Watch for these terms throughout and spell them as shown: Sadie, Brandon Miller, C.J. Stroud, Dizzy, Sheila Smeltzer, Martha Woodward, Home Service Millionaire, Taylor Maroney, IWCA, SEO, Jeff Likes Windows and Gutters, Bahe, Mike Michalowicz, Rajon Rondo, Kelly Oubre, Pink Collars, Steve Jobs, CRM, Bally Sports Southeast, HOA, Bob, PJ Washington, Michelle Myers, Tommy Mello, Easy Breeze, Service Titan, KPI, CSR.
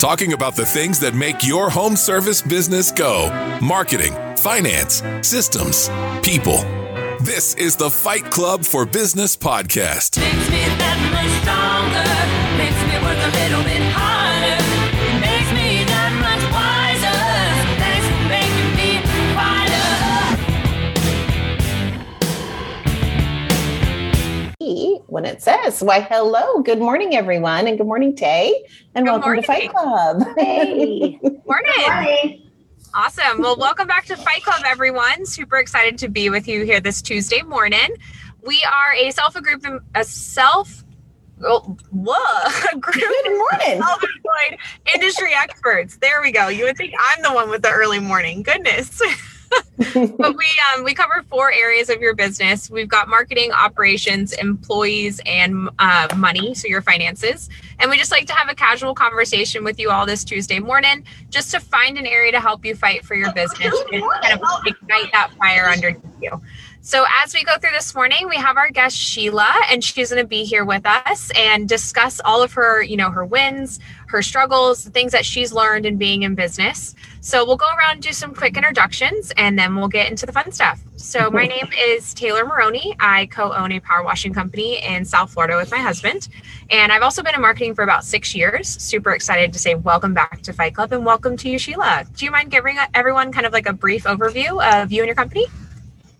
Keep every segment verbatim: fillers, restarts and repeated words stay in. talking about the things that make your home service business go. Marketing, finance, systems, people. This is the Fight Club for Business podcast. Makes me that much stronger. Makes me work a little bit harder. It makes me that much wiser. Thanks for making me wider. When it says, why, hello, good morning, everyone, and good morning, Tay, and good welcome morning. To Fight Club. Hey. Morning. Hi. Awesome. Well, welcome back to Fight Club, everyone. Super excited to be with you here this Tuesday morning. We are a self-group, a self, oh, whoa, a group Good morning. Self-employed industry experts. There we go. You would think I'm the one with the early morning. Goodness. But we um, we cover four areas of your business. We've got marketing, operations, employees, and uh, money, so your finances. And we just like to have a casual conversation with you all this Tuesday morning, just to find an area to help you fight for your business and kind of ignite that fire underneath you. So as we go through this morning, we have our guest Sheila, and she's going to be here with us and discuss all of her, you know, her wins, her struggles, the things that she's learned in being in business. So we'll go around and do some quick introductions, and then we'll get into the fun stuff. So my name is Taylor Maroney. I co-own a power washing company in South Florida with my husband. And I've also been in marketing for about six years. Super excited to say welcome back to Fight Club and welcome to you, Sheila. Do you mind giving everyone kind of like a brief overview of you and your company?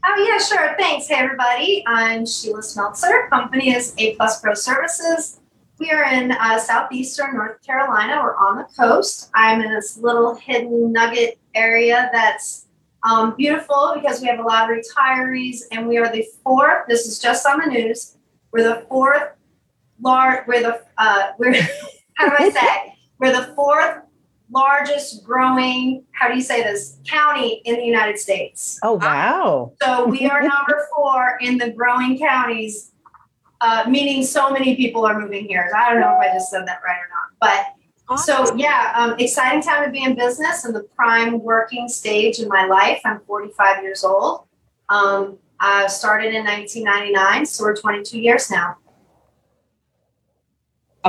Oh, yeah, sure. Thanks. Hey, everybody. I'm Sheila Smeltzer. Company is A Plus Pro Services. We are in uh, southeastern North Carolina. We're on the coast. I'm in this little hidden nugget area that's um, beautiful because we have a lot of retirees, and we are the fourth. This is just on the news. We're the fourth large. We're the uh, we're how do I say? We're the fourth largest growing, how do you say this, county in the United States. Oh, wow. Um, so we are number four in the growing counties, uh, meaning so many people are moving here. I don't know if I just said that right or not. But awesome. So, yeah, um, exciting time to be in business and the prime working stage in my life. I'm forty-five years old. Um, I started in nineteen ninety-nine, so we're twenty-two years now.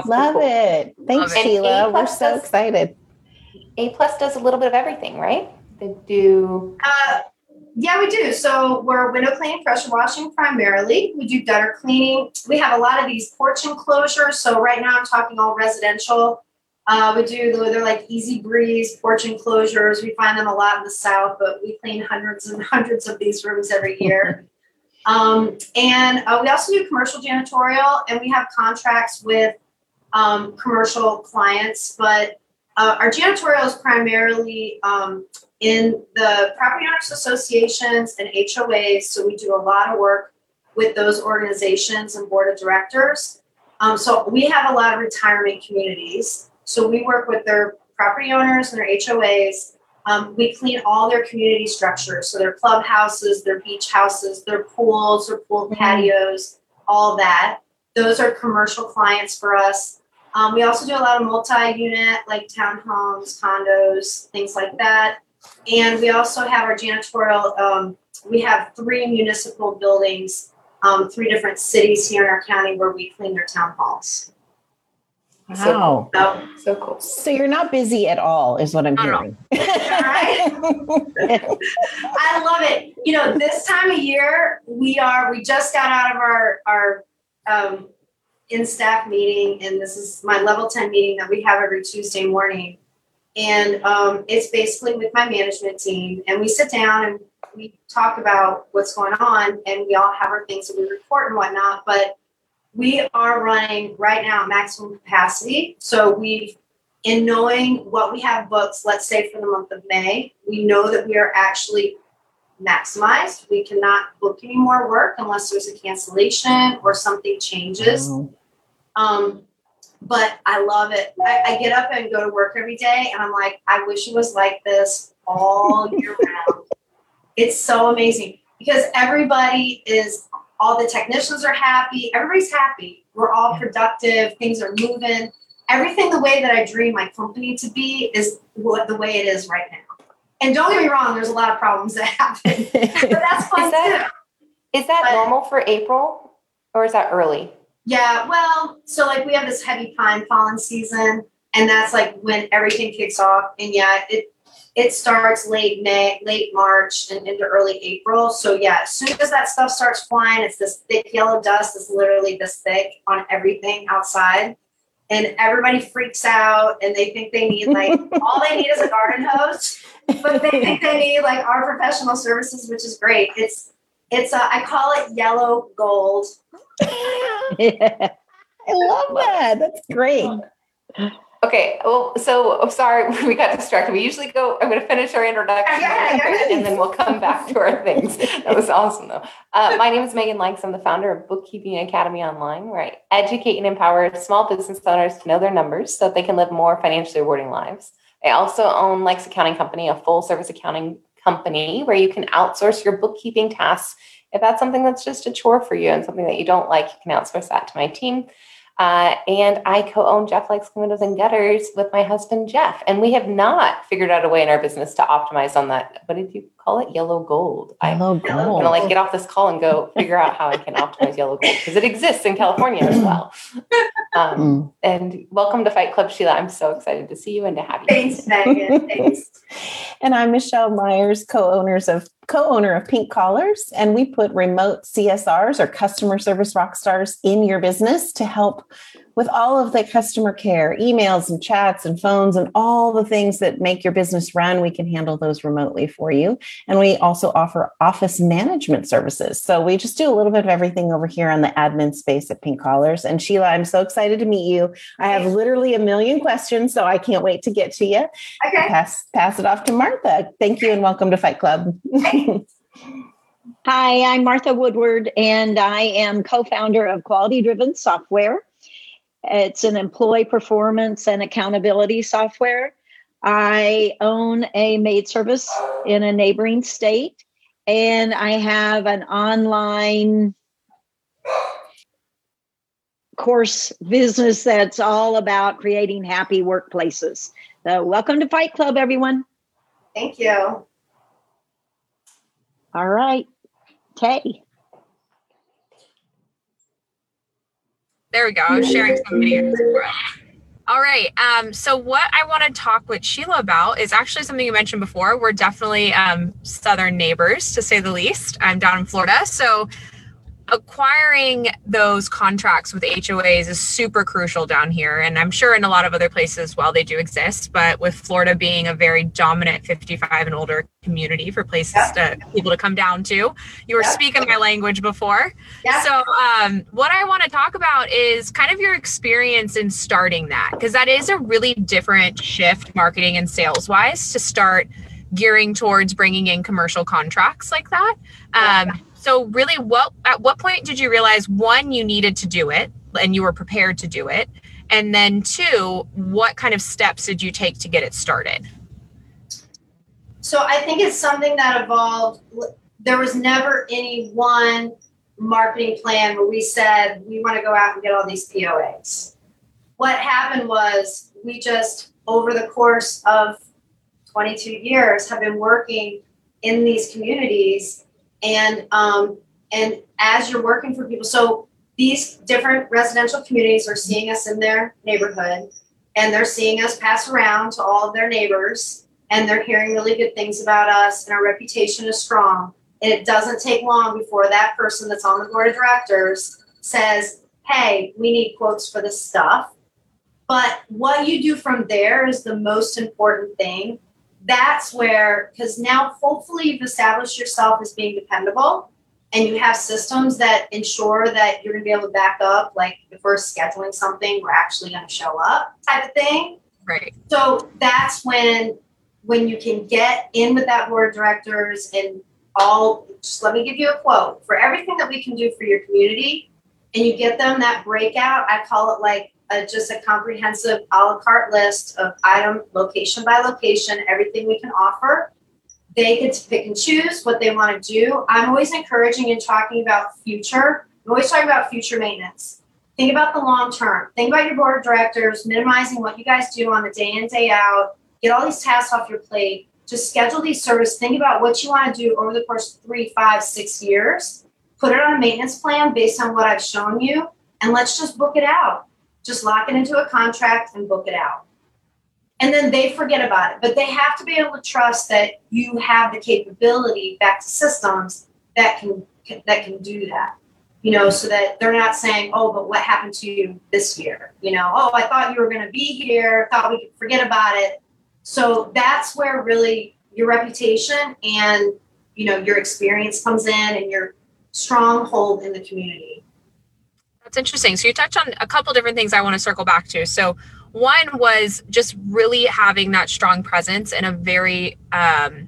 Love it. Thanks, Sheila. We're so excited. A Plus does a little bit of everything, right? They do. Uh, yeah, we do. So we're window cleaning, pressure washing primarily. We do gutter cleaning. We have a lot of these porch enclosures. So right now I'm talking all residential. Uh, we do, they're like Easy Breeze porch enclosures. We find them a lot in the South, but we clean hundreds and hundreds of these rooms every year. um, and uh, we also do commercial janitorial, and we have contracts with um, commercial clients, but Uh, our janitorial is primarily um, in the property owners associations and H O As. So we do a lot of work with those organizations and board of directors. Um, so we have a lot of retirement communities. So we work with their property owners and their H O As. Um, we clean all their community structures. So their clubhouses, their beach houses, their pools, their pool patios, all that. Those are commercial clients for us. Um, we also do a lot of multi-unit, like townhomes, condos, things like that. And we also have our janitorial. Um, we have three municipal buildings, um, three different cities here in our county where we clean their town halls. Wow. So, oh, so cool. So you're not busy at all is what I'm hearing. All right. I love it. You know, this time of year, we are, we just got out of our, our, um, in staff meeting, and this is my level ten meeting that we have every Tuesday morning. And um, it's basically with my management team, and we sit down and we talk about what's going on, and we all have our things that we report and whatnot, but we are running right now maximum capacity. So we've, in knowing what we have booked, let's say for the month of May, we know that we are actually maximized. We cannot book any more work unless there's a cancellation or something changes. Wow. Um, but I love it. I, I get up and go to work every day, and I'm like, I wish it was like this all year round. It's so amazing because everybody is, all the technicians are happy. Everybody's happy. We're all productive. Things are moving. Everything the way that I dream my company to be is what the way it is right now. And don't get me wrong, there's a lot of problems that happen, but that's fun is that, too. Is that but, normal for April, or is that early? Yeah, well, so like we have this heavy pine pollen season, And that's like when everything kicks off. And yeah, it it starts late May, late March and into early April. So yeah, as soon as that stuff starts flying, it's this thick yellow dust is literally this thick on everything outside. And everybody freaks out and they think they need like, all they need is a garden hose, but they think they need like our professional services, which is great. It's, it's, uh, I call it yellow gold. Yeah. I love that. That's great. Okay. Well, so I'm sorry we got distracted. We usually go, I'm going to finish our introduction yeah, yeah. and then we'll come back to our things. That was awesome though. Uh, my name is Megan Likes. I'm the founder of Bookkeeping Academy Online, where I educate and empower small business owners to know their numbers so that they can live more financially rewarding lives. I also own Likes Accounting Company, a full service accounting company where you can outsource your bookkeeping tasks. If that's something that's just a chore for you and something that you don't like, you can outsource that to my team. Uh, and I co-own Jeff Likes Windows and Gutters with my husband, Jeff. And we have not figured out a way in our business to optimize on that. What did you call it? Yellow gold. Yellow gold. I'm going to like get off this call and go figure out how I can optimize yellow gold because it exists in California as well. Um, and welcome to Fight Club, Sheila. I'm so excited to see you and to have you. Thanks, Megan. Thanks. And I'm Michelle Myers, co-owners of co-owner of Pink Collars, and we put remote C S Rs or customer service rock stars in your business to help with all of the customer care, emails and chats and phones and all the things that make your business run. We can handle those remotely for you. And we also offer office management services. So we just do a little bit of everything over here on the admin space at Pink Collars. And Sheila, I'm so excited to meet you. I have literally a million questions, so I can't wait to get to you. Okay. Pass, pass it off to Martha. Thank you and welcome to Fight Club. Hi, I'm Martha Woodward, and I am co-founder of Quality Driven Software. It's an employee performance and accountability software. I own a maid service in a neighboring state, and I have an online course business that's all about creating happy workplaces. So welcome to Fight Club, everyone. Thank you. All right, Tay. There we go. I'm sharing some videos. All right. Um, so what I want to talk with Sheila about is actually something you mentioned before. We're definitely um, Southern neighbors, to say the least. I'm down in Florida. So acquiring those contracts with H O As is super crucial down here. And I'm sure in a lot of other places, well, they do exist, but with Florida being a very dominant fifty-five and older community for places yeah. to people to come down to, you were yeah. speaking my language before. Yeah. So um, what I want to talk about is kind of your experience in starting that, because that is a really different shift marketing and sales wise to start gearing towards bringing in commercial contracts like that. Um, yeah. So really, what at what point did you realize, one, you needed to do it and you were prepared to do it? And then two, what kind of steps did you take to get it started? So I think it's something that evolved. There was never any one marketing plan where we said, we want to go out and get all these P O As. What happened was we just, over the course of twenty-two years, have been working in these communities. And um, and as you're working for people, so these different residential communities are seeing us in their neighborhood, and they're seeing us pass around to all of their neighbors, and they're hearing really good things about us, and our reputation is strong. And it doesn't take long before that person that's on the board of directors says, hey, we need quotes for this stuff. But what you do from there is the most important thing. That's where, because now hopefully you've established yourself as being dependable and you have systems that ensure that you're going to be able to back up. Like if we're scheduling something, we're actually going to show up type of thing. Right. So that's when, when you can get in with that board of directors and all, just let me give you a quote for everything that we can do for your community. And you get them that breakout. I call it like, Uh, just a comprehensive a la carte list of item, location by location, everything we can offer. They get to pick and choose what they want to do. I'm always encouraging and talking about future. I'm always talking about future maintenance. Think about the long term. Think about your board of directors, minimizing what you guys do on the day in, day out. Get all these tasks off your plate. Just schedule these services. Think about what you want to do over the course of three, five, six years. Put it on a maintenance plan based on what I've shown you, and let's just book it out. Just lock it into a contract and book it out. and then they forget about it. But they have to be able to trust that you have the capability back to systems that can that can do that, you know, so that they're not saying, oh, but what happened to you this year? You know, oh, I thought you were going to be here, thought we could forget about it. So that's where really your reputation and, you know, your experience comes in and your stronghold in the community. That's interesting. So you touched on a couple different things I want to circle back to. So one was just really having that strong presence and a very um,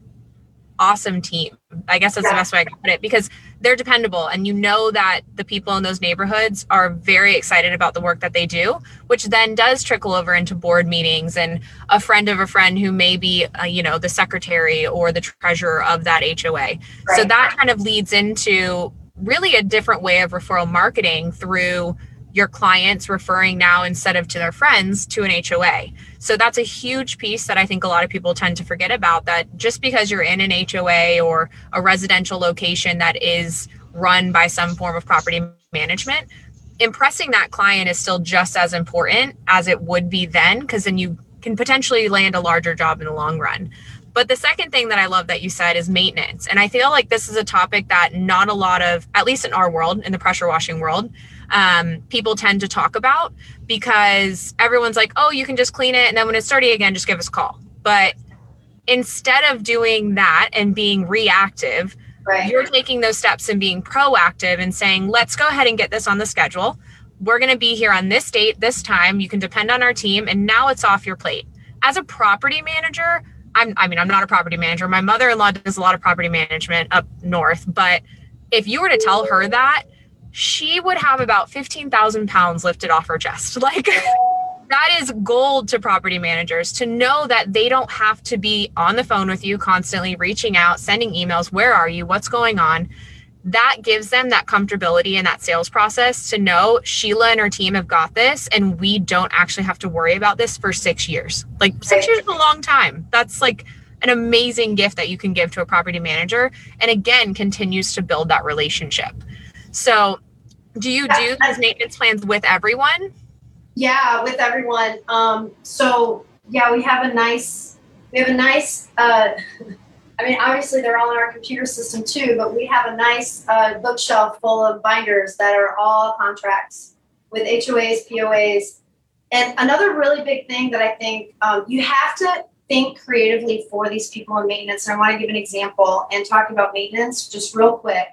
awesome team, I guess that's yeah. the best way I can put it, because they're dependable and you know that the people in those neighborhoods are very excited about the work that they do, which then does trickle over into board meetings and a friend of a friend who may be, uh, you know, the secretary or the treasurer of that H O A. Right. So that kind of leads into really a different way of referral marketing through your clients referring now instead of to their friends to an H O A. So that's a huge piece that I think a lot of people tend to forget about, that just because you're in an H O A or a residential location that is run by some form of property management, impressing that client is still just as important as it would be then, because then you can potentially land a larger job in the long run. But the second thing that I love that you said is maintenance. And I feel like this is a topic that not a lot of, at least in our world, in the pressure washing world, um, people tend to talk about, because everyone's like, oh, you can just clean it. And then when it's dirty again, just give us a call. But instead of doing that and being reactive, right, you're taking those steps and being proactive and saying, let's go ahead and get this on the schedule. We're going to be here on this date, this time. You can depend on our team. And now it's off your plate. As a property manager, I'm, I mean, I'm not a property manager. My mother-in-law does a lot of property management up north, but if you were to tell her that, she would have about fifteen thousand pounds lifted off her chest. Like, that is gold to property managers, to know that they don't have to be on the phone with you constantly, reaching out, sending emails, where are you, what's going on. That gives them that comfortability in that sales process to know Sheila and her team have got this, and we don't actually have to worry about this for six years. Like, six years is a long time. That's like an amazing gift that you can give to a property manager. And again, continues to build that relationship. So do you do these maintenance plans with everyone? Yeah, with everyone. Um, so yeah, we have a nice, we have a nice, uh, I mean, obviously they're all in our computer system too, but we have a nice uh, bookshelf full of binders that are all contracts with H O As, P O As. And another really big thing that I think um, you have to think creatively for these people in maintenance. And I want to give an example and talk about maintenance just real quick.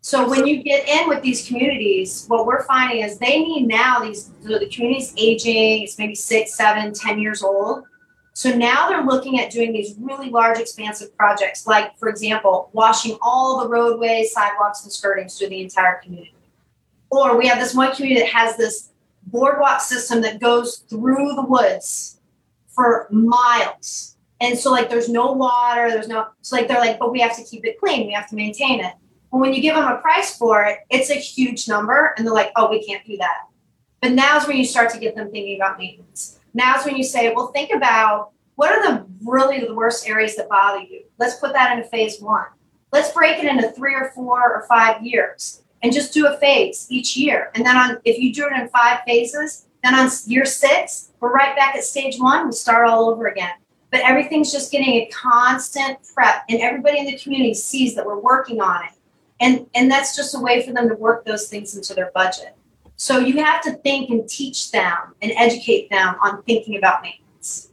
So when you get in with these communities, what we're finding is they need now these, the community's aging, it's maybe six, seven, ten years old. So now they're looking at doing these really large, expansive projects, like, for example, washing all the roadways, sidewalks, and skirtings through the entire community. Or we have this one community that has this boardwalk system that goes through the woods for miles. And so, like, there's no water, there's no, so, like, they're like, but we have to keep it clean, we have to maintain it. Well, when you give them a price for it, it's a huge number, and they're like, oh, we can't do that. But now's when you start to get them thinking about maintenance. Now's when you say, well, think about what are the really the worst areas that bother you. Let's put that into phase one. Let's break it into three or four or five years and just do a phase each year. And then on, if you do it in five phases, then on year six, we're right back at stage one. We start all over again. But everything's just getting a constant prep, and everybody in the community sees that we're working on it. And, and that's just a way for them to work those things into their budget. So you have to think and teach them and educate them on thinking about maintenance.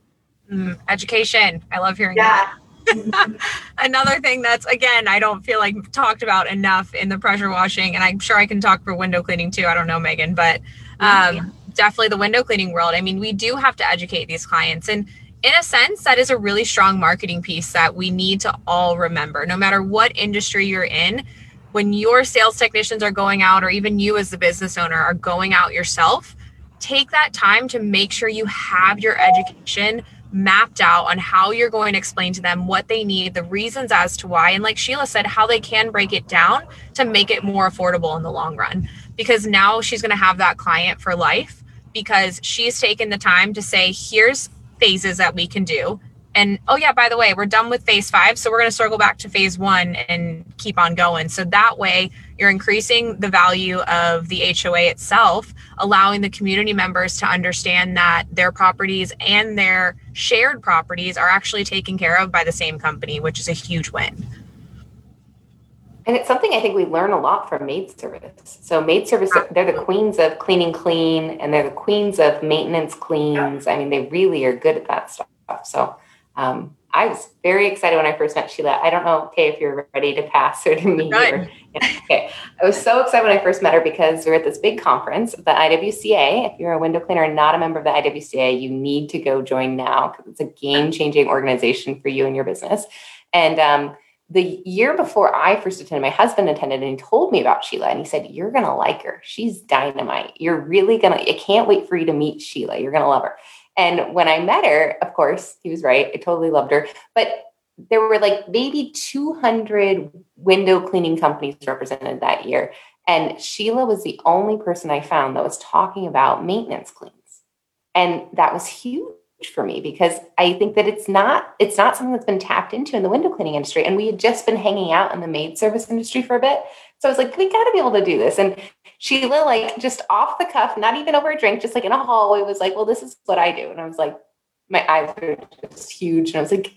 Mm, education. I love hearing yeah. that. Another thing that's, again, I don't feel like talked about enough in the pressure washing, and I'm sure I can talk for window cleaning too. I don't know, Megan, but um, yeah. definitely the window cleaning world. I mean, we do have to educate these clients. And in a sense, that is a really strong marketing piece that we need to all remember, no matter what industry you're in. When your sales technicians are going out, or even you as the business owner are going out yourself, take that time to make sure you have your education mapped out on how you're going to explain to them what they need, the reasons as to why, and like Sheila said, how they can break it down to make it more affordable in the long run. Because now she's going to have that client for life, because she's taken the time to say, here's phases that we can do. And, oh yeah, by the way, we're done with phase five. So we're going to circle back to phase one and keep on going. So that way you're increasing the value of the H O A itself, allowing the community members to understand that their properties and their shared properties are actually taken care of by the same company, which is a huge win. And it's something I think we learn a lot from maid service. So maid service, they're the queens of cleaning clean, and they're the queens of maintenance cleans. I mean, they really are good at that stuff. So um, I was very excited when I first met Sheila. I don't know, Kay, if you're ready to pass or to meet her. Okay. I was so excited when I first met her because we were at this big conference, the I W C A. If you're a window cleaner and not a member of the I W C A, you need to go join now because it's a game-changing organization for you and your business. And um, the year before I first attended, my husband attended and he told me about Sheila and he said, you're going to like her. She's dynamite. You're really going to, I can't wait for you to meet Sheila. You're going to love her. And when I met her, of course, he was right. I totally loved her. But there were like maybe two hundred window cleaning companies represented that year. And Sheila was the only person I found that was talking about maintenance cleans. And that was huge for me because I think that it's not, it's not something that's been tapped into in the window cleaning industry. And we had just been hanging out in the maid service industry for a bit. So I was like, we got to be able to do this. And Sheila, like just off the cuff, not even over a drink, just like in a hallway was like, well, this is what I do. And I was like, my eyes were just huge. And I was like,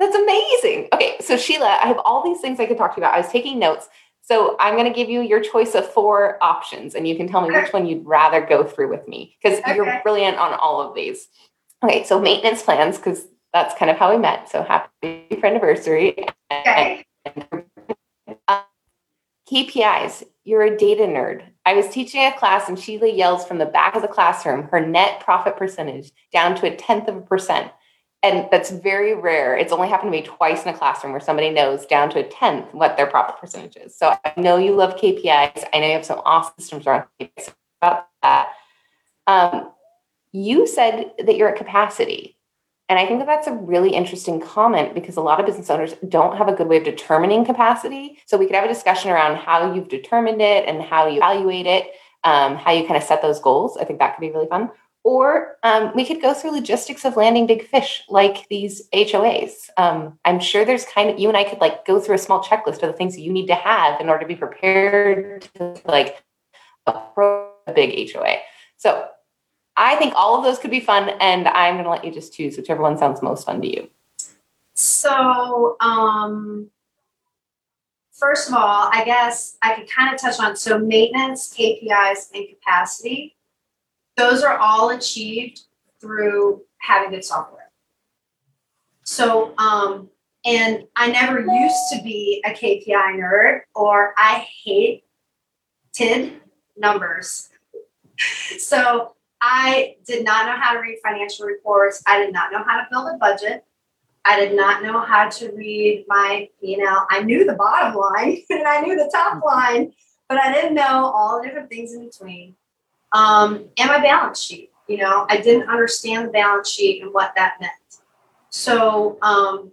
that's amazing. Okay. So Sheila, I have all these things I could talk to you about. I was taking notes. So I'm going to give you your choice of four options and you can tell me which one you'd rather go through with me because okay. You're brilliant on all of these. Okay. So maintenance plans, because that's kind of how we met. So happy friendiversary. Okay. And, um, K P Is. You're a data nerd. I was teaching a class and Sheila yells from the back of the classroom, her net profit percentage down to a tenth of a percent. And that's very rare. It's only happened to me twice in a classroom where somebody knows down to a tenth what their profit percentage is. So I know you love K P Is. I know you have some awesome systems around K P Is about that. Um, you said that you're at capacity. And I think that that's a really interesting comment because a lot of business owners don't have a good way of determining capacity. So we could have a discussion around how you've determined it and how you evaluate it, um, how you kind of set those goals. I think that could be really fun. Or um, we could go through logistics of landing big fish like these H O As. Um, I'm sure there's kind of, you and I could like go through a small checklist of the things that you need to have in order to be prepared to like approach a big H O A. So I think all of those could be fun, and I'm going to let you just choose whichever one sounds most fun to you. So, um, first of all, I guess I could kind of touch on, so maintenance, K P Is, and capacity. Those are all achieved through having good software. So, um, and I never used to be a K P I nerd, or I hated numbers. So I did not know how to read financial reports. I did not know how to build a budget. I did not know how to read my P and L. I knew the bottom line and I knew the top line, but I didn't know all the different things in between. Um, and my balance sheet, you know, I didn't understand the balance sheet and what that meant. So, um,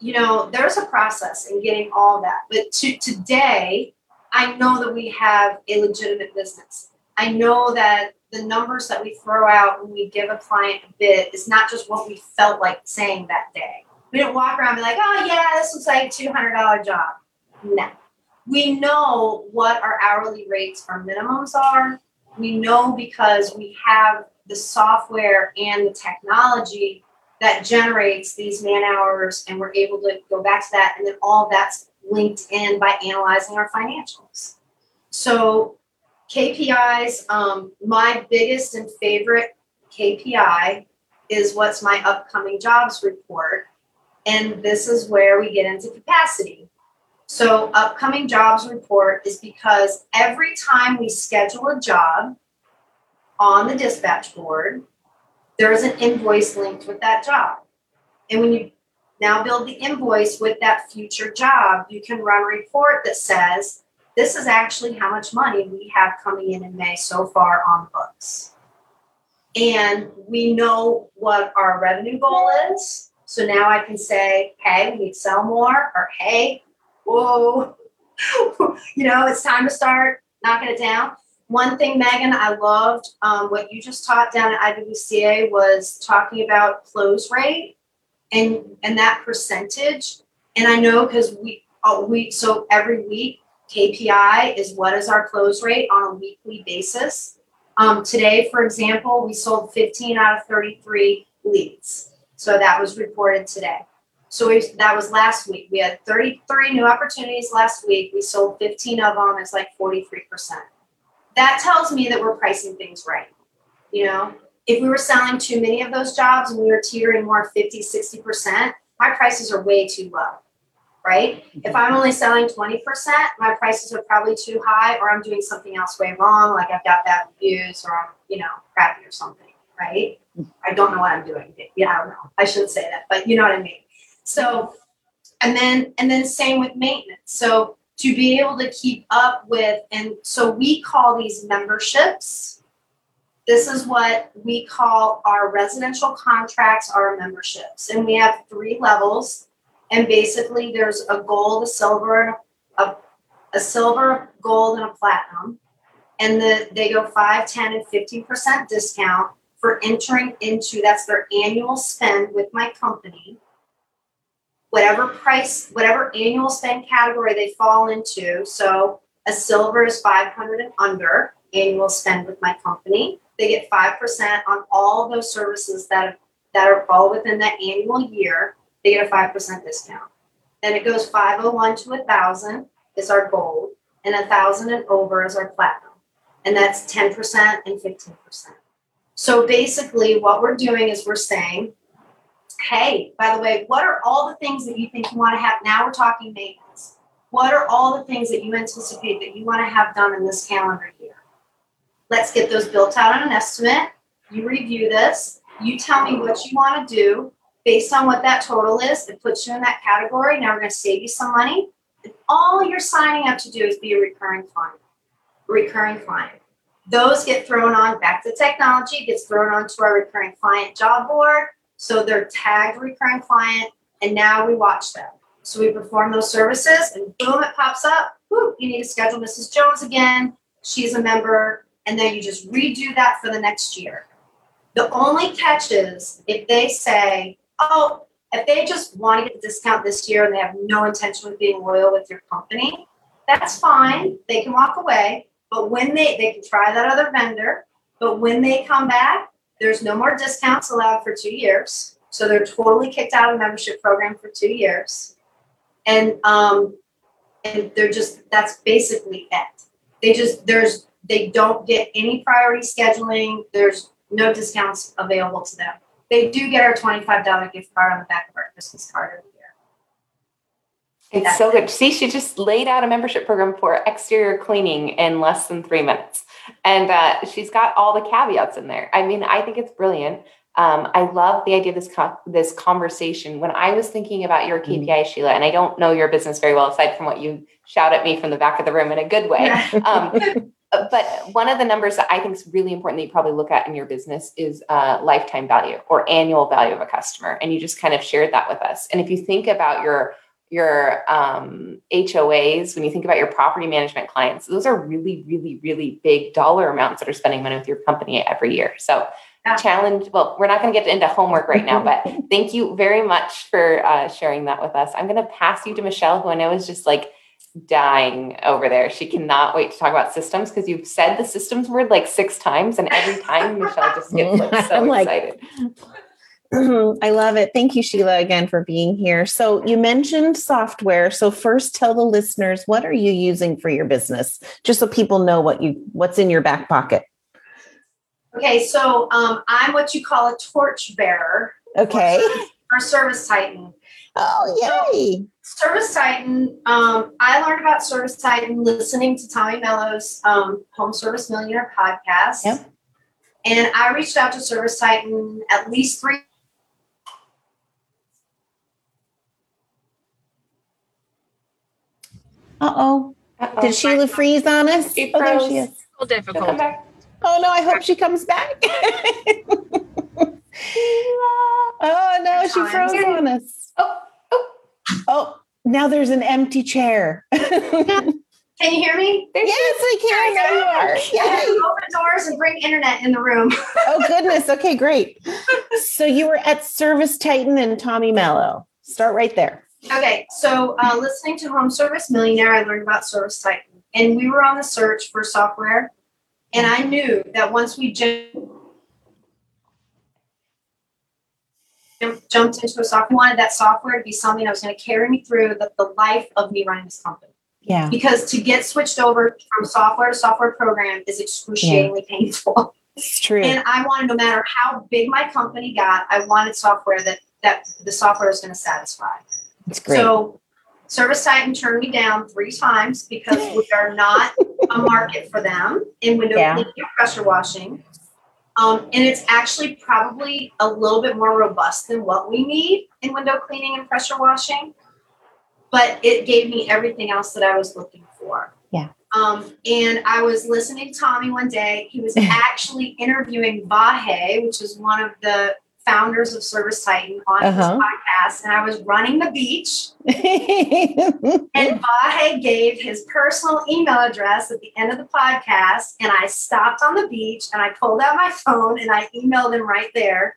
you know, there's a process in getting all that. But to today, I know that we have a legitimate business. I know that the numbers that we throw out when we give a client a bid is not just what we felt like saying that day. We didn't walk around and be like, oh yeah, this looks like a two hundred dollars job. No. We know what our hourly rates, our minimums are. We know because we have the software and the technology that generates these man hours, and we're able to go back to that. And then all that's linked in by analyzing our financials. So K P Is, um, my biggest and favorite K P I is what's my upcoming jobs report. And this is where we get into capacity. So upcoming jobs report is because every time we schedule a job on the dispatch board, there is an invoice linked with that job. And when you now build the invoice with that future job, you can run a report that says, this is actually how much money we have coming in in May so far on books. And we know what our revenue goal is. So now I can say, hey, we need to sell more, or hey, whoa, you know, it's time to start knocking it down. One thing, Megan, I loved um, what you just taught down at I W C A was talking about close rate and and that percentage. And I know because we oh, we so every week K P I is what is our close rate on a weekly basis. Um, today, for example, we sold fifteen out of thirty-three leads. So that was reported today. So we, that was last week. We had thirty-three new opportunities last week. We sold fifteen of them. It's like forty-three percent. That tells me that we're pricing things right. You know, if we were selling too many of those jobs and we were teetering more fifty, sixty percent, my prices are way too low, right? If I'm only selling twenty percent, my prices are probably too high, or I'm doing something else way wrong. Like I've got bad reviews, or I'm, you know, crappy or something, right? I don't know what I'm doing. Yeah, I don't know. I shouldn't say that, but you know what I mean? So, and then, and then same with maintenance. So to be able to keep up with, and so we call these memberships. This is what we call our residential contracts, our memberships. And we have three levels. And basically there's a gold, a silver, a, a silver, gold, and a platinum. And the, they go five, ten, and fifteen percent discount for entering into, that's their annual spend with my company. Whatever price, whatever annual spend category they fall into. So a silver is five hundred and under annual spend with my company. They get five percent on all those services that, that are all within that annual year. They get a five percent discount. Then it goes five oh one to one thousand is our gold, and one thousand and over is our platinum. And that's ten percent and fifteen percent. So basically what we're doing is we're saying, hey, by the way, what are all the things that you think you want to have? Now we're talking maintenance. What are all the things that you anticipate that you want to have done in this calendar year? Let's get those built out on an estimate. You review this. You tell me what you want to do. Based on what that total is, it puts you in that category. Now we're going to save you some money. And all you're signing up to do is be a recurring client. Recurring client. Those get thrown on back to technology, gets thrown onto our recurring client job board. So they're tagged recurring client, and now we watch them. So we perform those services, and boom, it pops up. Whoop, you need to schedule Missus Jones again. She's a member, and then you just redo that for the next year. The only catch is if they say, oh, if they just want to get the discount this year and they have no intention of being loyal with your company, that's fine. They can walk away. But when they, they can try that other vendor. But when they come back, there's no more discounts allowed for two years. So they're totally kicked out of the membership program for two years. And um, and they're just, that's basically it. They just, there's, they don't get any priority scheduling. There's no discounts available to them. They do get our twenty-five dollars gift card on the back of our Christmas card every year. It's so good. See, she just laid out a membership program for exterior cleaning in less than three minutes. And uh, she's got all the caveats in there. I mean, I think it's brilliant. Um, I love the idea of this, co- this conversation. When I was thinking about your K P I, mm-hmm. Sheila, and I don't know your business very well, aside from what you shout at me from the back of the room in a good way. Um, But one of the numbers that I think is really important that you probably look at in your business is uh, lifetime value or annual value of a customer. And you just kind of shared that with us. And if you think about your your um, H O As, when you think about your property management clients, those are really, really, really big dollar amounts that are spending money with your company every year. So yeah. challenge, well, we're not going to get into homework right now, but thank you very much for uh, sharing that with us. I'm going to pass you to Michelle, who I know is just like, dying over there. She cannot wait to talk about systems because you've said the systems word like six times, and every time Michelle just gets like, so like, excited. I love it. Thank you, Sheila, again for being here. So you mentioned software. So first, tell the listeners, what are you using for your business, just so people know what you what's in your back pocket. Okay, so um, I'm what you call a torch bearer. Okay, or Service Titan. Oh, yay. So, Service Titan, um, I learned about Service Titan listening to Tommy Mello's um, Home Service Millionaire podcast. Yep. And I reached out to Service Titan at least three. Uh-oh. Uh-oh. Did Sheila freeze on us? She froze. Oh, there she is. A little difficult. Oh, no, I hope she comes back. Oh, no, she froze on us. Oh, oh, oh, now there's an empty chair. Can you hear me? There's yes, I can. There you are. Yes. Open doors and bring internet in the room. Oh, goodness. Okay, great. So you were at Service Titan and Tommy Mello. Start right there. Okay. So uh, listening to Home Service Millionaire, I learned about Service Titan. And we were on the search for software. And I knew that once we jumped into a software, I wanted that software to be something that was going to carry me through the, the life of me running this company. Yeah. Because to get switched over from software to software program is excruciatingly yeah. painful. It's true. And I wanted, no matter how big my company got, I wanted software that, that the software was going to satisfy. That's great. So Service Titan turned me down three times because we are not a market for them in window yeah. cleaning and pressure washing. Um, and it's actually probably a little bit more robust than what we need in window cleaning and pressure washing. But it gave me everything else that I was looking for. Yeah. Um, and I was listening to Tommy one day. He was actually interviewing Bahe, which is one of the founders of Service Titan, on uh-huh. his podcast. And I was running the beach. And Bahe gave his personal email address at the end of the podcast. And I stopped on the beach and I pulled out my phone and I emailed him right there.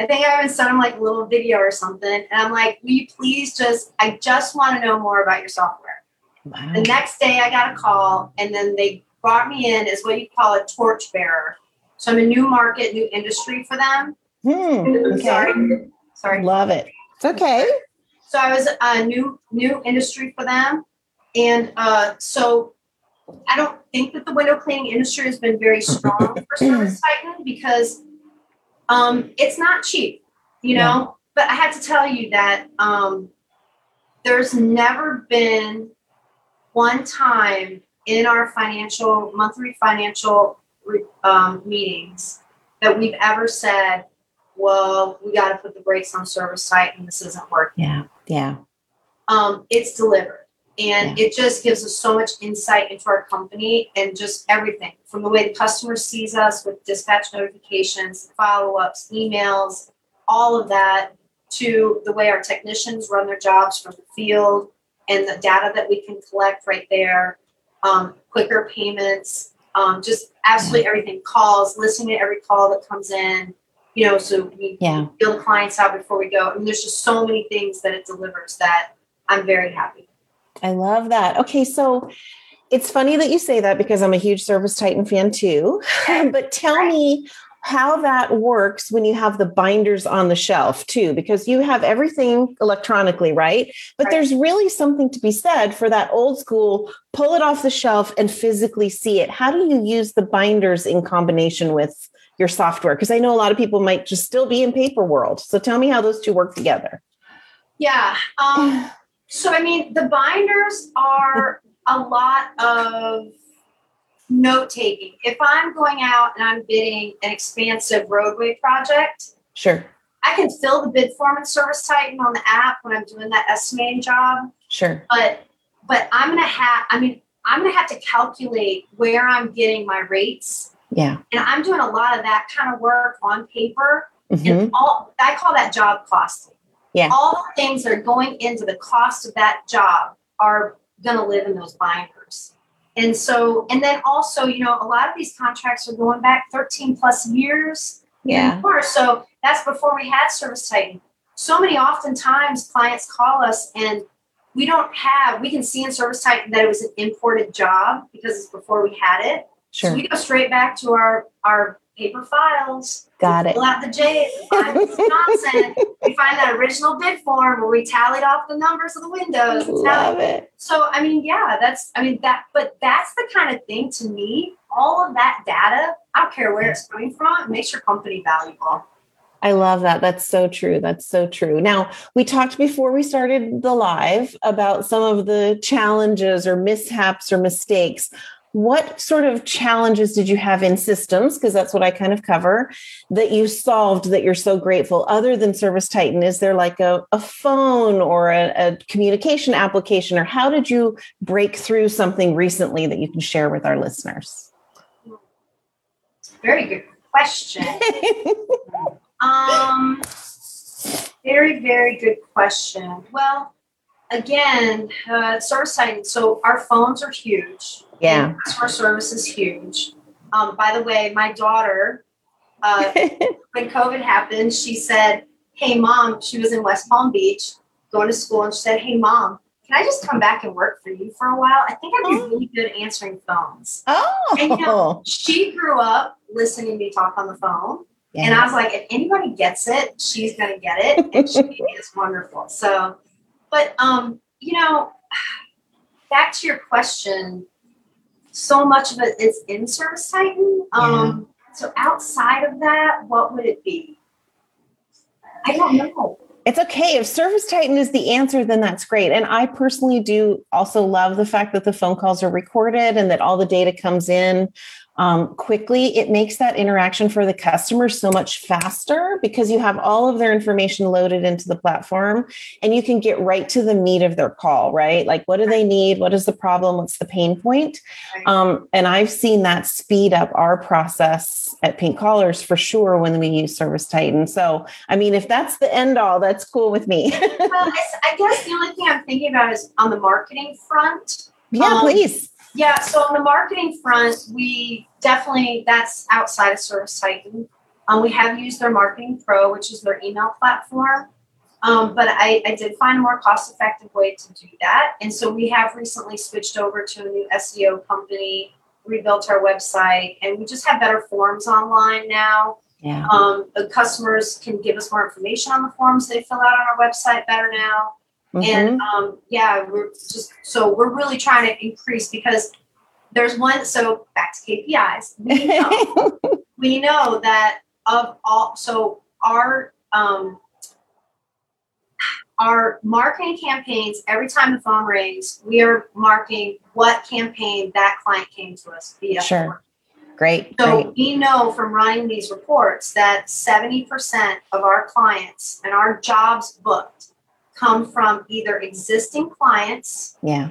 I think I even sent him like a little video or something. And I'm like, will you please just, I just want to know more about your software. Wow. The next day I got a call and then they brought me in as what you call a torchbearer. So I'm a new market, new industry for them. Hmm. Okay. Sorry. Sorry. Love it. It's okay. So I was a new, new industry for them. And uh, so I don't think that the window cleaning industry has been very strong for Service Titan because Um, it's not cheap, you know, yeah. but I have to tell you that um, there's never been one time in our financial monthly financial um, meetings that we've ever said, well, we got to put the brakes on Service Titan. This isn't working. Yeah. Yeah. Um, it's delivered. And yeah. it just gives us so much insight into our company and just everything from the way the customer sees us with dispatch notifications, follow-ups, emails, all of that to the way our technicians run their jobs from the field and the data that we can collect right there, um, quicker payments, um, just absolutely yeah. everything, calls, listening to every call that comes in, you know, so we yeah. build clients out before we go. I mean, there's just so many things that it delivers that I'm very happy. I love that. Okay. So it's funny that you say that because I'm a huge Service Titan fan too, but tell me how that works when you have the binders on the shelf too, because you have everything electronically, right? But right. there's really something to be said for that old school, pull it off the shelf and physically see it. How do you use the binders in combination with your software? Because I know a lot of people might just still be in paper world. So tell me how those two work together. Yeah. Um, So, I mean, the binders are a lot of note-taking. If I'm going out and I'm bidding an expansive roadway project, sure, I can fill the bid form in Service Titan on the app when I'm doing that estimating job. Sure. But but I'm going to have, I mean, I'm going to have to calculate where I'm getting my rates. Yeah. And I'm doing a lot of that kind of work on paper. Mm-hmm. And all I call that job costing. Yeah. All the things that are going into the cost of that job are going to live in those binders. And so, and then also, you know, a lot of these contracts are going back thirteen plus years. Yeah. Before. So that's before we had Service Titan. So many oftentimes clients call us and we don't have, we can see in Service Titan that it was an imported job because it's before we had it. Sure. So we go straight back to our, our paper files. Got it. Pull out the J, Wisconsin. We find that original bid form where we tallied off the numbers of the windows. Love it. So, I mean, yeah, that's, I mean, that, but that's the kind of thing to me, all of that data, I don't care where it's coming from, it makes your company valuable. I love that. That's so true. That's so true. Now, we talked before we started the live about some of the challenges or mishaps or mistakes. What sort of challenges did you have in systems? Because that's what I kind of cover that you solved that you're so grateful. Other than Service Titan, is there like a, a phone or a, a communication application, or how did you break through something recently that you can share with our listeners? Very good question. um, very, very good question. Well, again, uh, Service Titan. So our phones are huge. Yeah. Customer service is huge. Um, by the way, my daughter, uh, when COVID happened, she said, hey, Mom, she was in West Palm Beach going to school, and she said, hey, Mom, can I just come back and work for you for a while? I think I'd be oh. really good at answering phones. Oh. And, you know, she grew up listening to me talk on the phone. Yes. And I was like, if anybody gets it, she's going to get it. And she is wonderful. So, but, um, you know, back to your question, so much of it is in Service Titan. Um, yeah. So outside of that, what would it be? I don't know. It's okay. If Service Titan is the answer, then that's great. And I personally do also love the fact that the phone calls are recorded and that all the data comes in um, quickly. It makes that interaction for the customer so much faster because you have all of their information loaded into the platform and you can get right to the meat of their call, right? Like, what do they need? What is the problem? What's the pain point? Um, and I've seen that speed up our process at Pink Collars for sure when we use Service Titan. So, I mean, if that's the end all, that's cool with me. Well, I guess the only thing I'm thinking about is on the marketing front. Yeah, um, please. Yeah. So on the marketing front, we definitely, that's outside of Service Titan. Um, we have used their Marketing Pro, which is their email platform. Um, but I, I did find a more cost-effective way to do that. And so we have recently switched over to a new S E O company, rebuilt our website, and we just have better forms online now. Yeah. Um, the customers can give us more information on the forms they fill out on our website better now. Mm-hmm. And, um, yeah, we're just, so we're really trying to increase because there's one, so back to K P Is, we know, we know that of all, so our, um, our marketing campaigns, every time the phone rings, we are marking what campaign that client came to us via. Sure. Form. Great. So great. We know from running these reports that seventy percent of our clients and our jobs booked come from either existing clients yeah.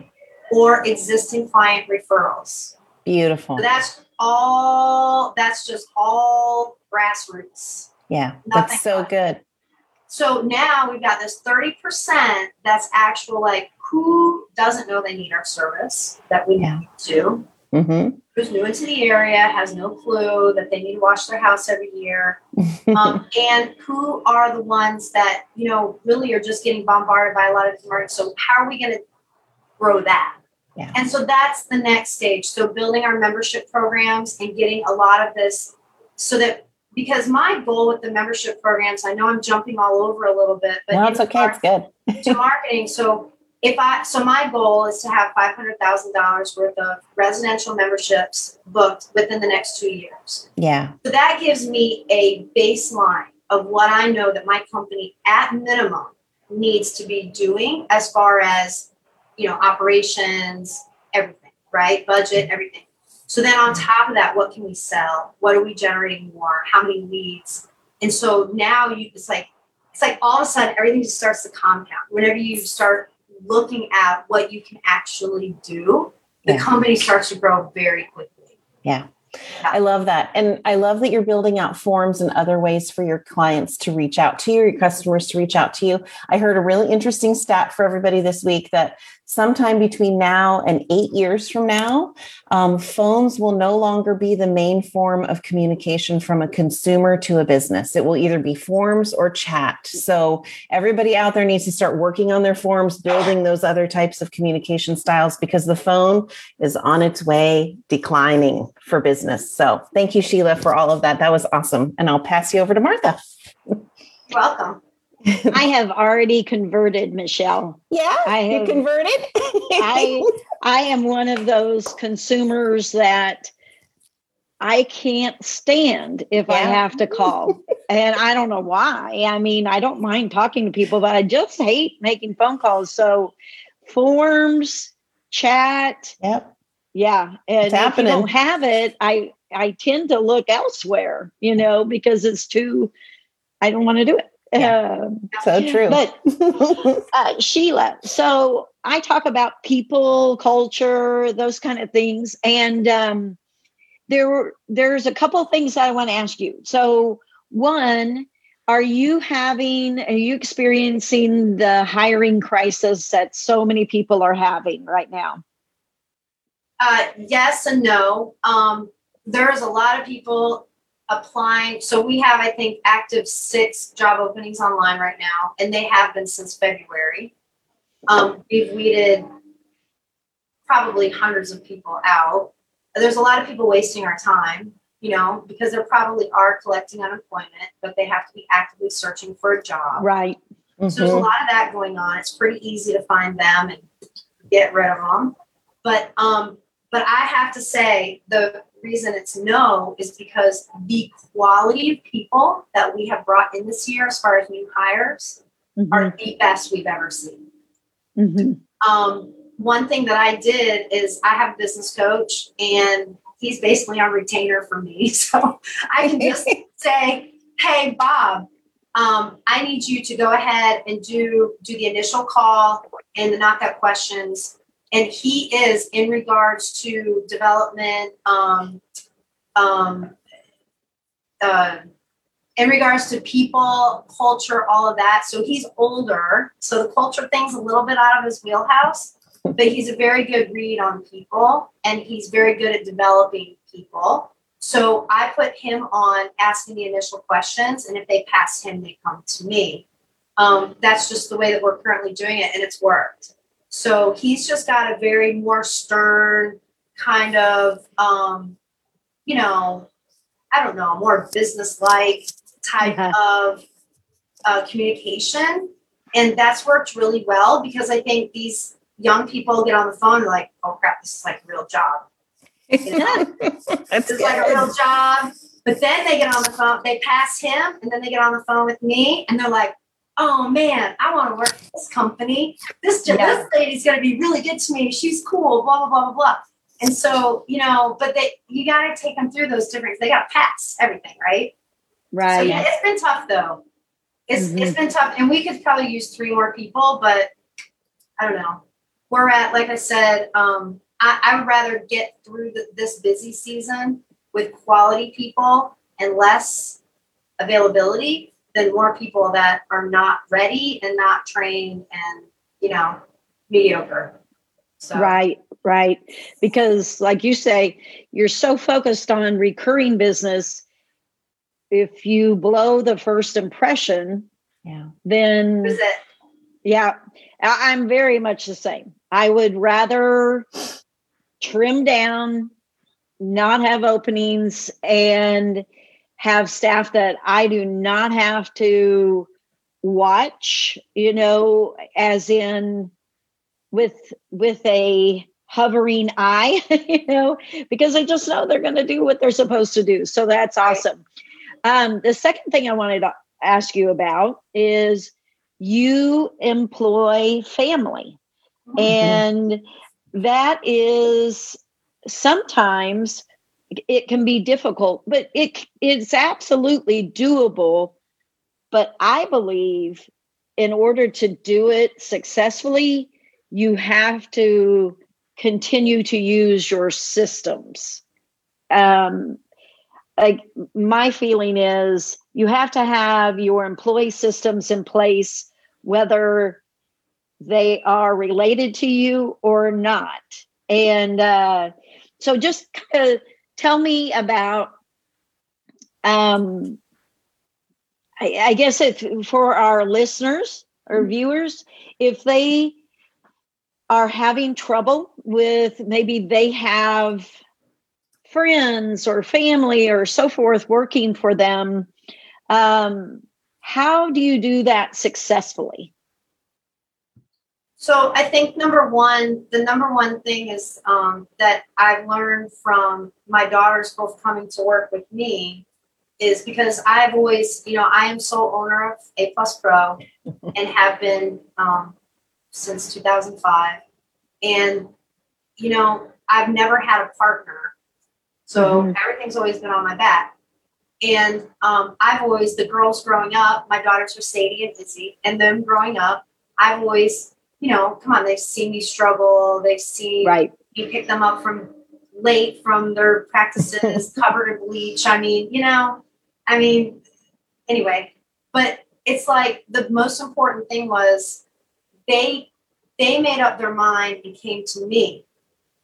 or existing client referrals. Beautiful. So that's all, that's just all grassroots. Yeah. Nothing that's so good. So now we've got this thirty percent that's actual, like, who doesn't know they need our service that we yeah. need to. Mm-hmm. Who's new into the area, has no clue that they need to wash their house every year, um, and who are the ones that, you know, really are just getting bombarded by a lot of marketing. So how are we going to grow that? Yeah. And so that's the next stage. So building our membership programs and getting a lot of this so that, because my goal with the membership programs, I know I'm jumping all over a little bit, but no, it's okay. It's good. To marketing. So If I so my goal is to have five hundred thousand dollars worth of residential memberships booked within the next two years. Yeah. So that gives me a baseline of what I know that my company at minimum needs to be doing as far as, you know, operations, everything, right? Budget, everything. So then on top of that, what can we sell? What are we generating more? How many leads? And so now you it's like it's like all of a sudden everything just starts to compound. Whenever you start looking at what you can actually do, the yeah. company starts to grow very quickly. Yeah. yeah. I love that. And I love that you're building out forms and other ways for your clients to reach out to you, your customers to reach out to you. I heard a really interesting stat for everybody this week that sometime between now and eight years from now, um, phones will no longer be the main form of communication from a consumer to a business. It will either be forms or chat. So everybody out there needs to start working on their forms, building those other types of communication styles, because the phone is on its way declining for business. So thank you, Sheila, for all of that. That was awesome. And I'll pass you over to Martha. Welcome. I have already converted, Michelle. Yeah, I have, you converted? I I am one of those consumers that I can't stand if yeah. I have to call. And I don't know why. I mean, I don't mind talking to people, but I just hate making phone calls. So forms, chat. Yep. Yeah. And it's if you don't have it, I, I tend to look elsewhere, you know, because it's too, I don't want to do it. Yeah, um, so true. But uh, Sheila, so I talk about people, culture, those kind of things. And um, there were, there's a couple of things that I want to ask you. So one, Are you having, are you experiencing the hiring crisis that so many people are having right now? Uh, yes and no. Um, there's a lot of people applying. So we have, I think, active six job openings online right now, and they have been since February. Um, we've weeded probably hundreds of people out. There's a lot of people wasting our time, you know, because they probably are collecting unemployment, but they have to be actively searching for a job. Right. Mm-hmm. So there's a lot of that going on. It's pretty easy to find them and get rid of them. But, um, but I have to say the reason it's no is because the quality of people that we have brought in this year, as far as new hires, mm-hmm. are the best we've ever seen. Mm-hmm. Um, one thing that I did is I have a business coach, and he's basically on retainer for me. So I can just say, hey, Bob, um, I need you to go ahead and do, do the initial call and the knockout questions. And he is in regards to development, um, um, uh, in regards to people, culture, all of that. So he's older. So the culture thing's a little bit out of his wheelhouse, but he's a very good read on people, and he's very good at developing people. So I put him on asking the initial questions, and if they pass him, they come to me. Um, that's just the way that we're currently doing it, and it's worked. So he's just got a very more stern kind of, um, you know, I don't know, more business-like type uh-huh. of uh, communication. And that's worked really well, because I think these young people get on the phone and like, oh crap, this is like a real job. You know? This is like a real job. But then they get on the phone, they pass him, and then they get on the phone with me, and they're like, oh man, I want to work for this company. This, yeah. this lady's going to be really good to me. She's cool, blah, blah, blah, blah, blah. And so, you know, but they, you got to take them through those different, they got to pass everything, right? Right. So yeah, it's been tough though. It's mm-hmm. It's been tough. And we could probably use three more people, but I don't know. We're at, like I said, um, I, I would rather get through the, this busy season with quality people and less availability than more people that are not ready and not trained and, you know, mediocre. So. Right, right. Because like you say, you're so focused on recurring business. If you blow the first impression, yeah. then... Is it? Yeah, I'm very much the same. I would rather trim down, not have openings, and have staff that I do not have to watch, you know, as in with with a hovering eye, you know, because I just know they're going to do what they're supposed to do. So that's awesome. Um, the second thing I wanted to ask you about is you employ family. Mm-hmm. And that is sometimes it can be difficult, but it it's absolutely doable. But I believe in order to do it successfully, you have to continue to use your systems. Um, like my feeling is you have to have your employee systems in place, whether they are related to you or not. And uh, so just kind of tell me about, um, I, I guess if, for our listeners or viewers, if they are having trouble with, maybe they have friends or family or so forth working for them, um, how do you do that successfully? So I think number one, the number one thing is um, that I've learned from my daughters both coming to work with me is because I've always, you know, I am sole owner of A Plus Pro and have been um, since two thousand five. And, you know, I've never had a partner. So mm-hmm. everything's always been on my back. And um, I've always, the girls growing up, my daughters were Sadie and Dizzy, and them growing up, I've always... You know, come on, they've seen me struggle. They've seen right. me pick them up from late from their practices covered in bleach. I mean, you know, I mean, anyway, But it's like the most important thing was they they made up their mind and came to me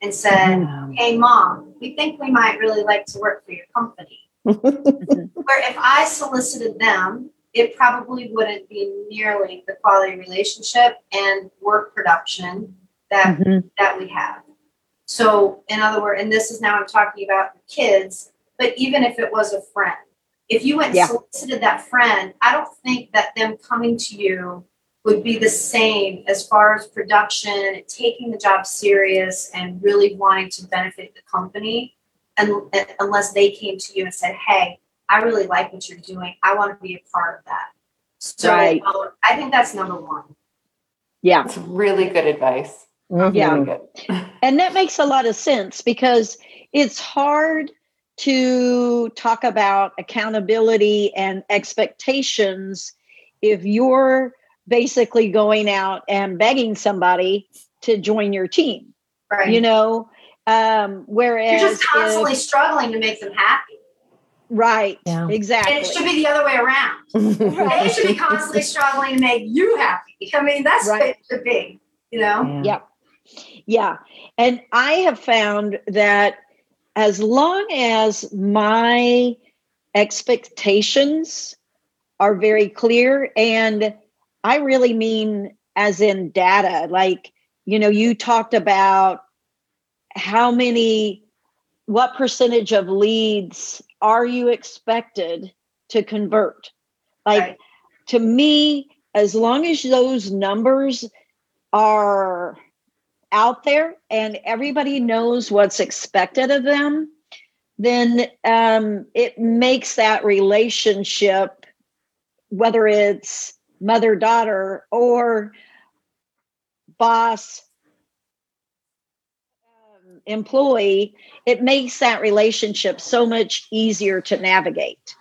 and said, yeah. Hey, Mom, we think we might really like to work for your company. Where if I solicited them, it probably wouldn't be nearly the quality relationship and work production that mm-hmm. that we have. So in other words, and this is now I'm talking about kids, but even if it was a friend, if you went yeah. and solicited that friend, I don't think that them coming to you would be the same as far as production and taking the job serious and really wanting to benefit the company. And unless they came to you and said, hey, I really like what you're doing. I want to be a part of that. So right. um, I think that's number one. Yeah. That's really good advice. Mm-hmm. Yeah. Really good. And that makes a lot of sense because it's hard to talk about accountability and expectations if you're basically going out and begging somebody to join your team, right. you know, um, whereas you're just constantly if, struggling to make them happy. Right. Yeah. Exactly. And it should be the other way around. Right. They should be constantly struggling to make you happy. I mean, that's right. what it should be, you know? Yeah. yeah. Yeah. And I have found that as long as my expectations are very clear, and I really mean as in data, like, you know, you talked about how many, what percentage of leads are you expected to convert? Like right. to me, as long as those numbers are out there and everybody knows what's expected of them, then um, it makes that relationship, whether it's mother-daughter or boss, employee, it makes that relationship so much easier to navigate.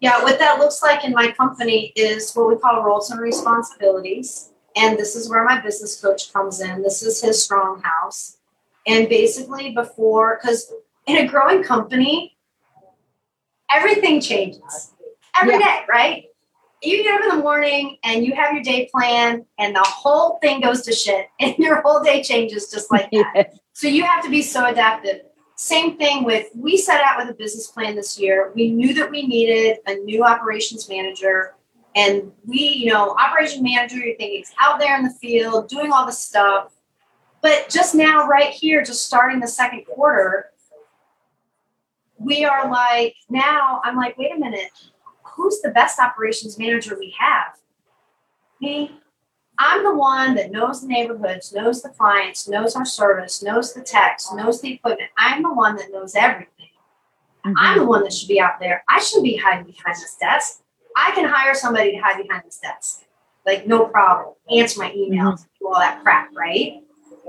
Yeah, what that looks like in my company is what we call roles and responsibilities. And this is where my business coach comes in. This is his strong house. And basically before, because in a growing company, everything changes every yeah. day, right? You get up in the morning and you have your day planned and the whole thing goes to shit and your whole day changes just like that. Yeah. So you have to be so adaptive. Same thing with, we set out with a business plan this year. We knew that we needed a new operations manager. And we, you know, operations manager, you think it's out there in the field, doing all the stuff. But just now, right here, just starting the second quarter, we are like, now I'm like, wait a minute, who's the best operations manager we have? Me. I'm the one that knows the neighborhoods, knows the clients, knows our service, knows the techs, knows the equipment. I'm the one that knows everything. Mm-hmm. I'm the one that should be out there. I shouldn't be hiding behind this desk. I can hire somebody to hide behind this desk. Like, no problem. Answer my emails, mm-hmm. do all that crap, right?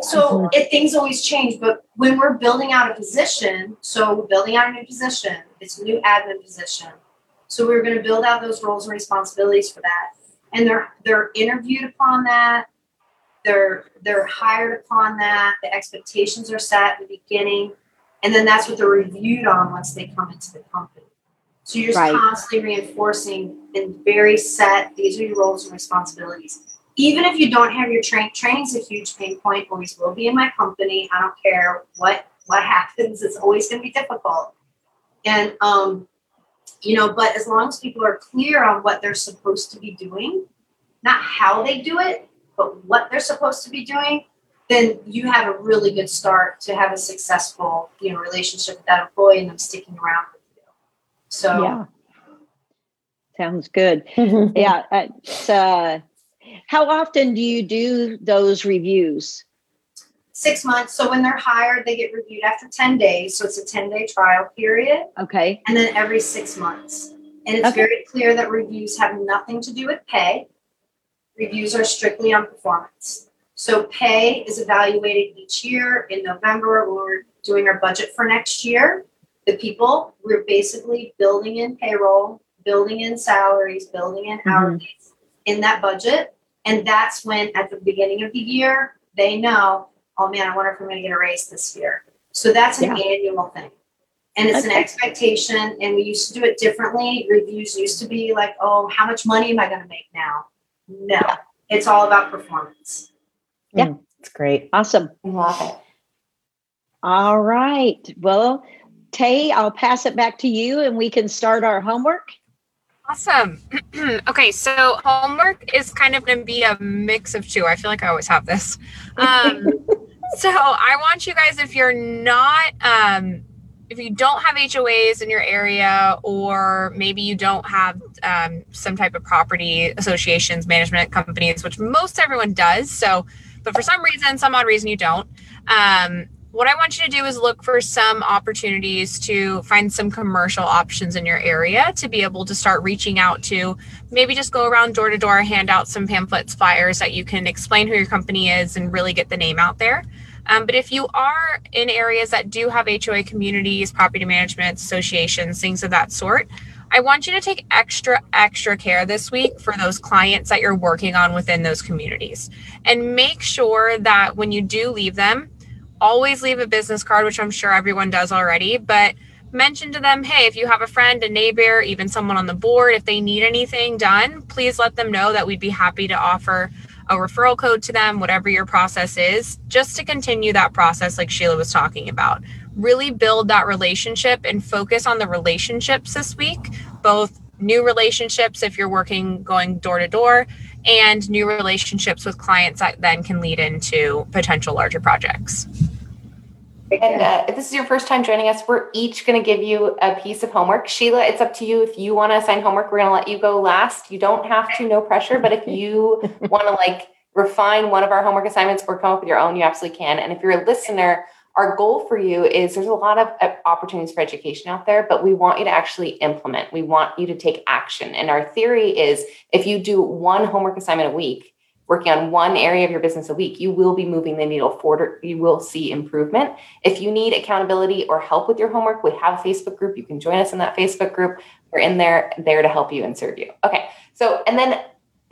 So mm-hmm. it, things always change. But when we're building out a position, so we're building out a new position, it's a new admin position. So we were going to build out those roles and responsibilities for that. And they're they're interviewed upon that, they're they're hired upon that, the expectations are set at the beginning, and then that's what they're reviewed on once they come into the company. So you're just right. constantly reinforcing and very set, these are your roles and responsibilities. Even if you don't have your train, training's a huge pain point, always will be in my company. I don't care what, what happens, it's always gonna be difficult. And um you know, but as long as people are clear on what they're supposed to be doing, not how they do it, but what they're supposed to be doing, then you have a really good start to have a successful, you know, relationship with that employee and them sticking around with you. So, yeah, sounds good. yeah. It's, uh, how often do you do those reviews? Six months. So when they're hired, they get reviewed after ten days. So it's a ten-day trial period. Okay. And then every six months. And it's okay. very clear that reviews have nothing to do with pay. Reviews are strictly on performance. So pay is evaluated each year. In November, when we're doing our budget for next year, the people, we're basically building in payroll, building in salaries, building in mm-hmm. hourlies in that budget. And that's when, at the beginning of the year, they know, oh man, I wonder if I'm going to get a raise this year. So that's an yeah. annual thing. And it's okay. an expectation, and we used to do it differently. Reviews used to be like, oh, how much money am I going to make now? No, yeah. It's all about performance. Yeah, mm, it's great. Awesome. I love it. All right. Well, Tay, I'll pass it back to you, and we can start our homework. Awesome. Okay, so homework is kind of going to be a mix of two. I feel like I always have this. Um, so I want you guys, if you're not... Um, if you don't have H O As in your area, or maybe you don't have um, some type of property associations, management companies, which most everyone does. So, but for some reason, some odd reason you don't. Um, what I want you to do is look for some opportunities to find some commercial options in your area to be able to start reaching out to. Maybe just go around door to door, hand out some pamphlets, flyers that you can explain who your company is and really get the name out there. Um, but if you are in areas that do have H O A communities, property management associations, things of that sort, I want you to take extra, extra care this week for those clients that you're working on within those communities. And make sure that when you do leave them, always leave a business card, which I'm sure everyone does already, but mention to them, hey, if you have a friend, a neighbor, even someone on the board, if they need anything done, please let them know that we'd be happy to offer a referral code to them, whatever your process is, just to continue that process like Sheila was talking about. Really build that relationship and focus on the relationships this week, both new relationships if you're working going door to door and new relationships with clients that then can lead into potential larger projects. And uh, if this is your first time joining us, we're each going to give you a piece of homework. Sheila, it's up to you. If you want to assign homework, we're going to let you go last. You don't have to, no pressure. But if you want to like refine one of our homework assignments or come up with your own, you absolutely can. And if you're a listener, our goal for you is there's a lot of opportunities for education out there, but we want you to actually implement. We want you to take action. And our theory is if you do one homework assignment a week, working on one area of your business a week, you will be moving the needle forward. You will see improvement. If you need accountability or help with your homework, we have a Facebook group. You can join us in that Facebook group. We're in there, there to help you and serve you. Okay. So, and then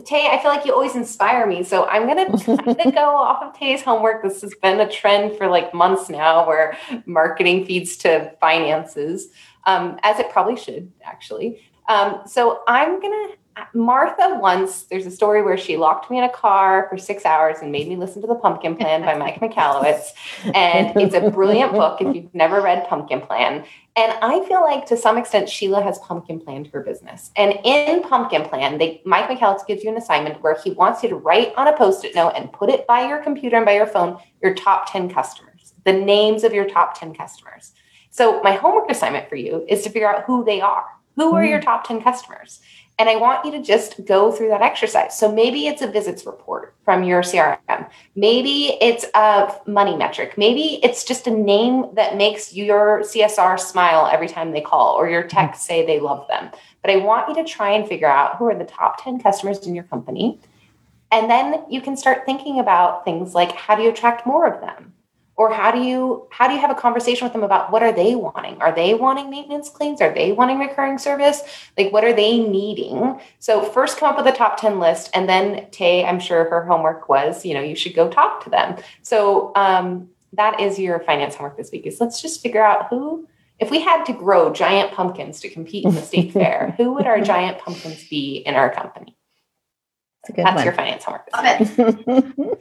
Tay, I feel like you always inspire me. So I'm going to go off of Tay's homework. This has been a trend for like months now where marketing feeds to finances, um, as it probably should actually. Um, so I'm going to, Martha once, there's a story where she locked me in a car for six hours and made me listen to The Pumpkin Plan by Mike Michalowicz. And it's a brilliant book if you've never read Pumpkin Plan. And I feel like to some extent, Sheila has pumpkin planned her business. And in Pumpkin Plan, they, Mike Michalowicz gives you an assignment where he wants you to write on a Post-it note and put it by your computer and by your phone, your top ten customers, the names of your top ten customers. So my homework assignment for you is to figure out who they are. Who are your top ten customers? And I want you to just go through that exercise. So maybe it's a visits report from your C R M. Maybe it's a money metric. Maybe it's just a name that makes your C S R smile every time they call or your techs say they love them. But I want you to try and figure out who are the top ten customers in your company. And then you can start thinking about things like, how do you attract more of them? Or how do you how do you have a conversation with them about what are they wanting? Are they wanting maintenance claims? Are they wanting recurring service? Like, what are they needing? So first come up with a top ten list. And then Tay, I'm sure her homework was, you know, you should go talk to them. So um, that is your finance homework this week is let's just figure out who, if we had to grow giant pumpkins to compete in the state fair, who would our giant pumpkins be in our company? That's one. Your finance homework. Okay.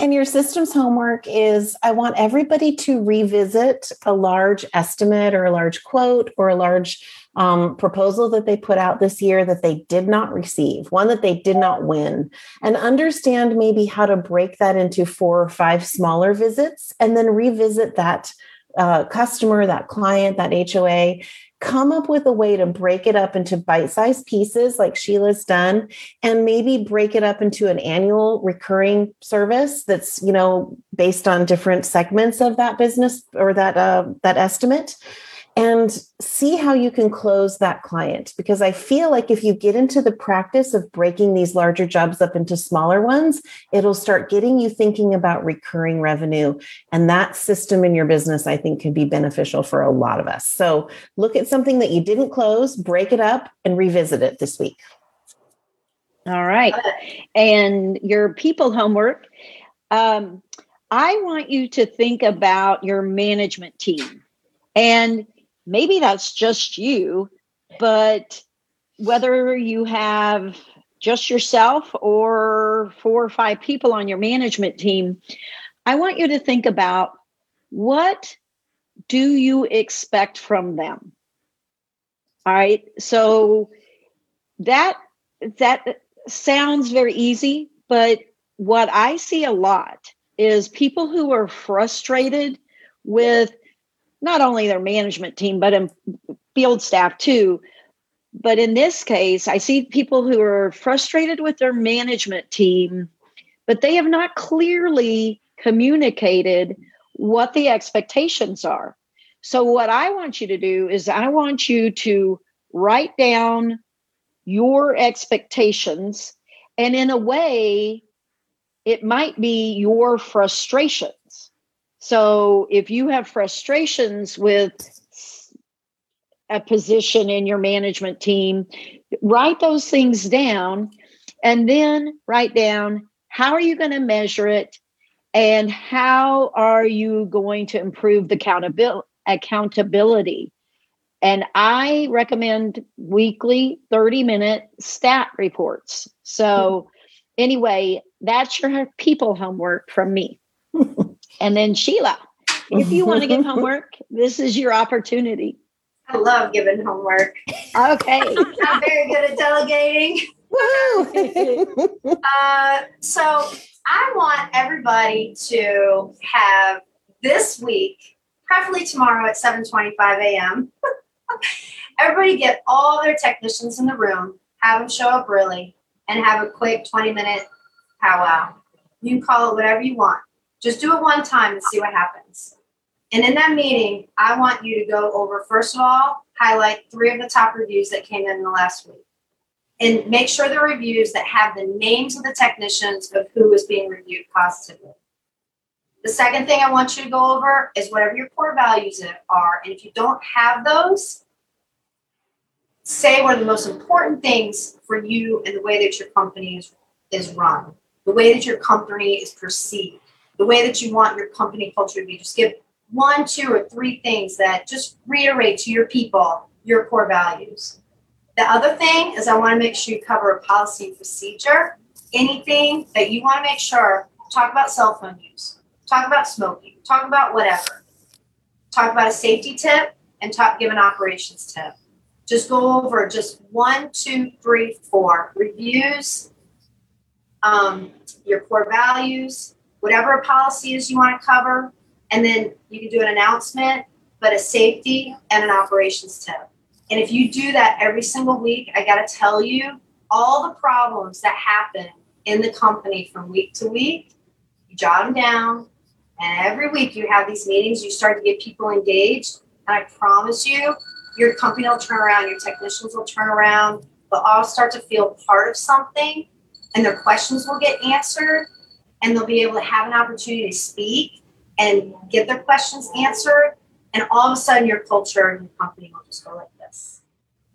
And your systems homework is I want everybody to revisit a large estimate or a large quote or a large um, proposal that they put out this year that they did not receive, one that they did not win, and understand maybe how to break that into four or five smaller visits and then revisit that uh, customer, that client, that H O A. Come up with a way to break it up into bite-sized pieces like Sheila's done, and maybe break it up into an annual recurring service that's, you know, based on different segments of that business or that, uh, that estimate, and see how you can close that client. Because I feel like if you get into the practice of breaking these larger jobs up into smaller ones, it'll start getting you thinking about recurring revenue, and that system in your business, I think, can be beneficial for a lot of us. So look at something that you didn't close, break it up, and revisit it this week. All right. And your people homework, um, I want you to think about your management team. And maybe that's just you, but whether you have just yourself or four or five people on your management team, I want you to think about, what do you expect from them? All right. So that, that sounds very easy, but what I see a lot is people who are frustrated with not only their management team, but in field staff too. But in this case, I see people who are frustrated with their management team, but they have not clearly communicated what the expectations are. So what I want you to do is I want you to write down your expectations, and in a way, it might be your frustrations. So if you have frustrations with a position in your management team, write those things down, and then write down, how are you going to measure it? And how are you going to improve the accountability? And I recommend weekly thirty minute stat reports. So anyway, that's your people homework from me. And then Sheila, if you want to give homework, this is your opportunity. I love giving homework. Okay. I'm very good at delegating. Woo! uh, so... I want everybody to have this week, preferably tomorrow at seven twenty-five a.m., everybody get all their technicians in the room, have them show up early, and have a quick twenty-minute powwow. You can call it whatever you want. Just do it one time and see what happens. And in that meeting, I want you to go over, first of all, highlight three of the top reviews that came in the last week. And make sure the reviews that have the names of the technicians of who is being reviewed positively. The second thing I want you to go over is whatever your core values are. And if you don't have those, say what are the most important things for you and the way that your company is, is run, the way that your company is perceived, the way that you want your company culture to be. Just give one, two, or three things that just reiterate to your people your core values. The other thing is I want to make sure you cover a policy and procedure. Anything that you want to make sure, talk about cell phone use, talk about smoking, talk about whatever. Talk about a safety tip and talk, give an operations tip. Just go over just one, two, three, four. Reviews, um, your core values, whatever policy is you want to cover. And then you can do an announcement, but a safety and an operations tip. And if you do that every single week, I got to tell you, all the problems that happen in the company from week to week, you jot them down. And every week you have these meetings, you start to get people engaged. And I promise you, your company will turn around, your technicians will turn around. They'll all start to feel part of something, and their questions will get answered. And they'll be able to have an opportunity to speak and get their questions answered. And all of a sudden, your culture and your company will just go like that.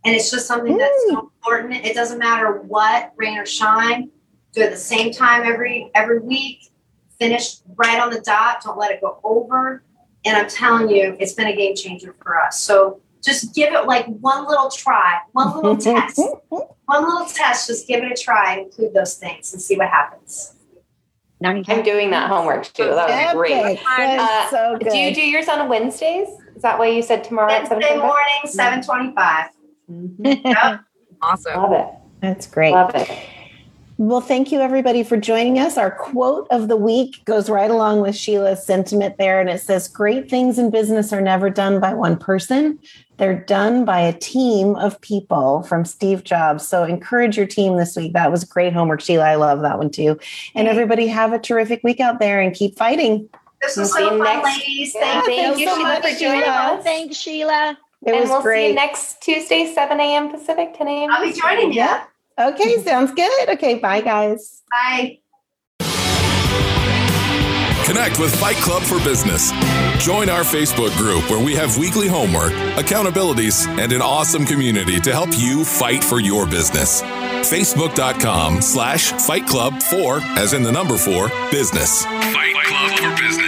And it's just something that's so important. It doesn't matter what, rain or shine. Do it at the same time every every week. Finish right on the dot. Don't let it go over. And I'm telling you, it's been a game changer for us. So just give it like one little try, one little test. One little test. Just give it a try. Include those things and see what happens. I'm doing that homework too. That was great. That uh, so good. Do you do yours on Wednesdays? Is that why you said tomorrow Wednesday at seven twenty-five? Morning, seven twenty-five. Mm-hmm. Yep. Awesome. Love it. That's great. Love it. Well, thank you everybody for joining us. Our quote of the week goes right along with Sheila's sentiment there. And it says, great things in business are never done by one person. They're done by a team of people, from Steve Jobs. So encourage your team this week. That was great homework, Sheila. I love that one too. And everybody have a terrific week out there and keep fighting. This was so fun, ladies. Yeah, thank you so much for joining us. Thanks, Sheila. It and was we'll great. See you next Tuesday, seven a.m. Pacific, ten a.m. I'll be joining you. Yeah. Okay, sounds good. Okay, bye, guys. Bye. Connect with Fight Club for Business. Join our Facebook group where we have weekly homework, accountabilities, and an awesome community to help you fight for your business. Facebook dot com slash Fight Club for, as in the number four, business. Fight Club for Business.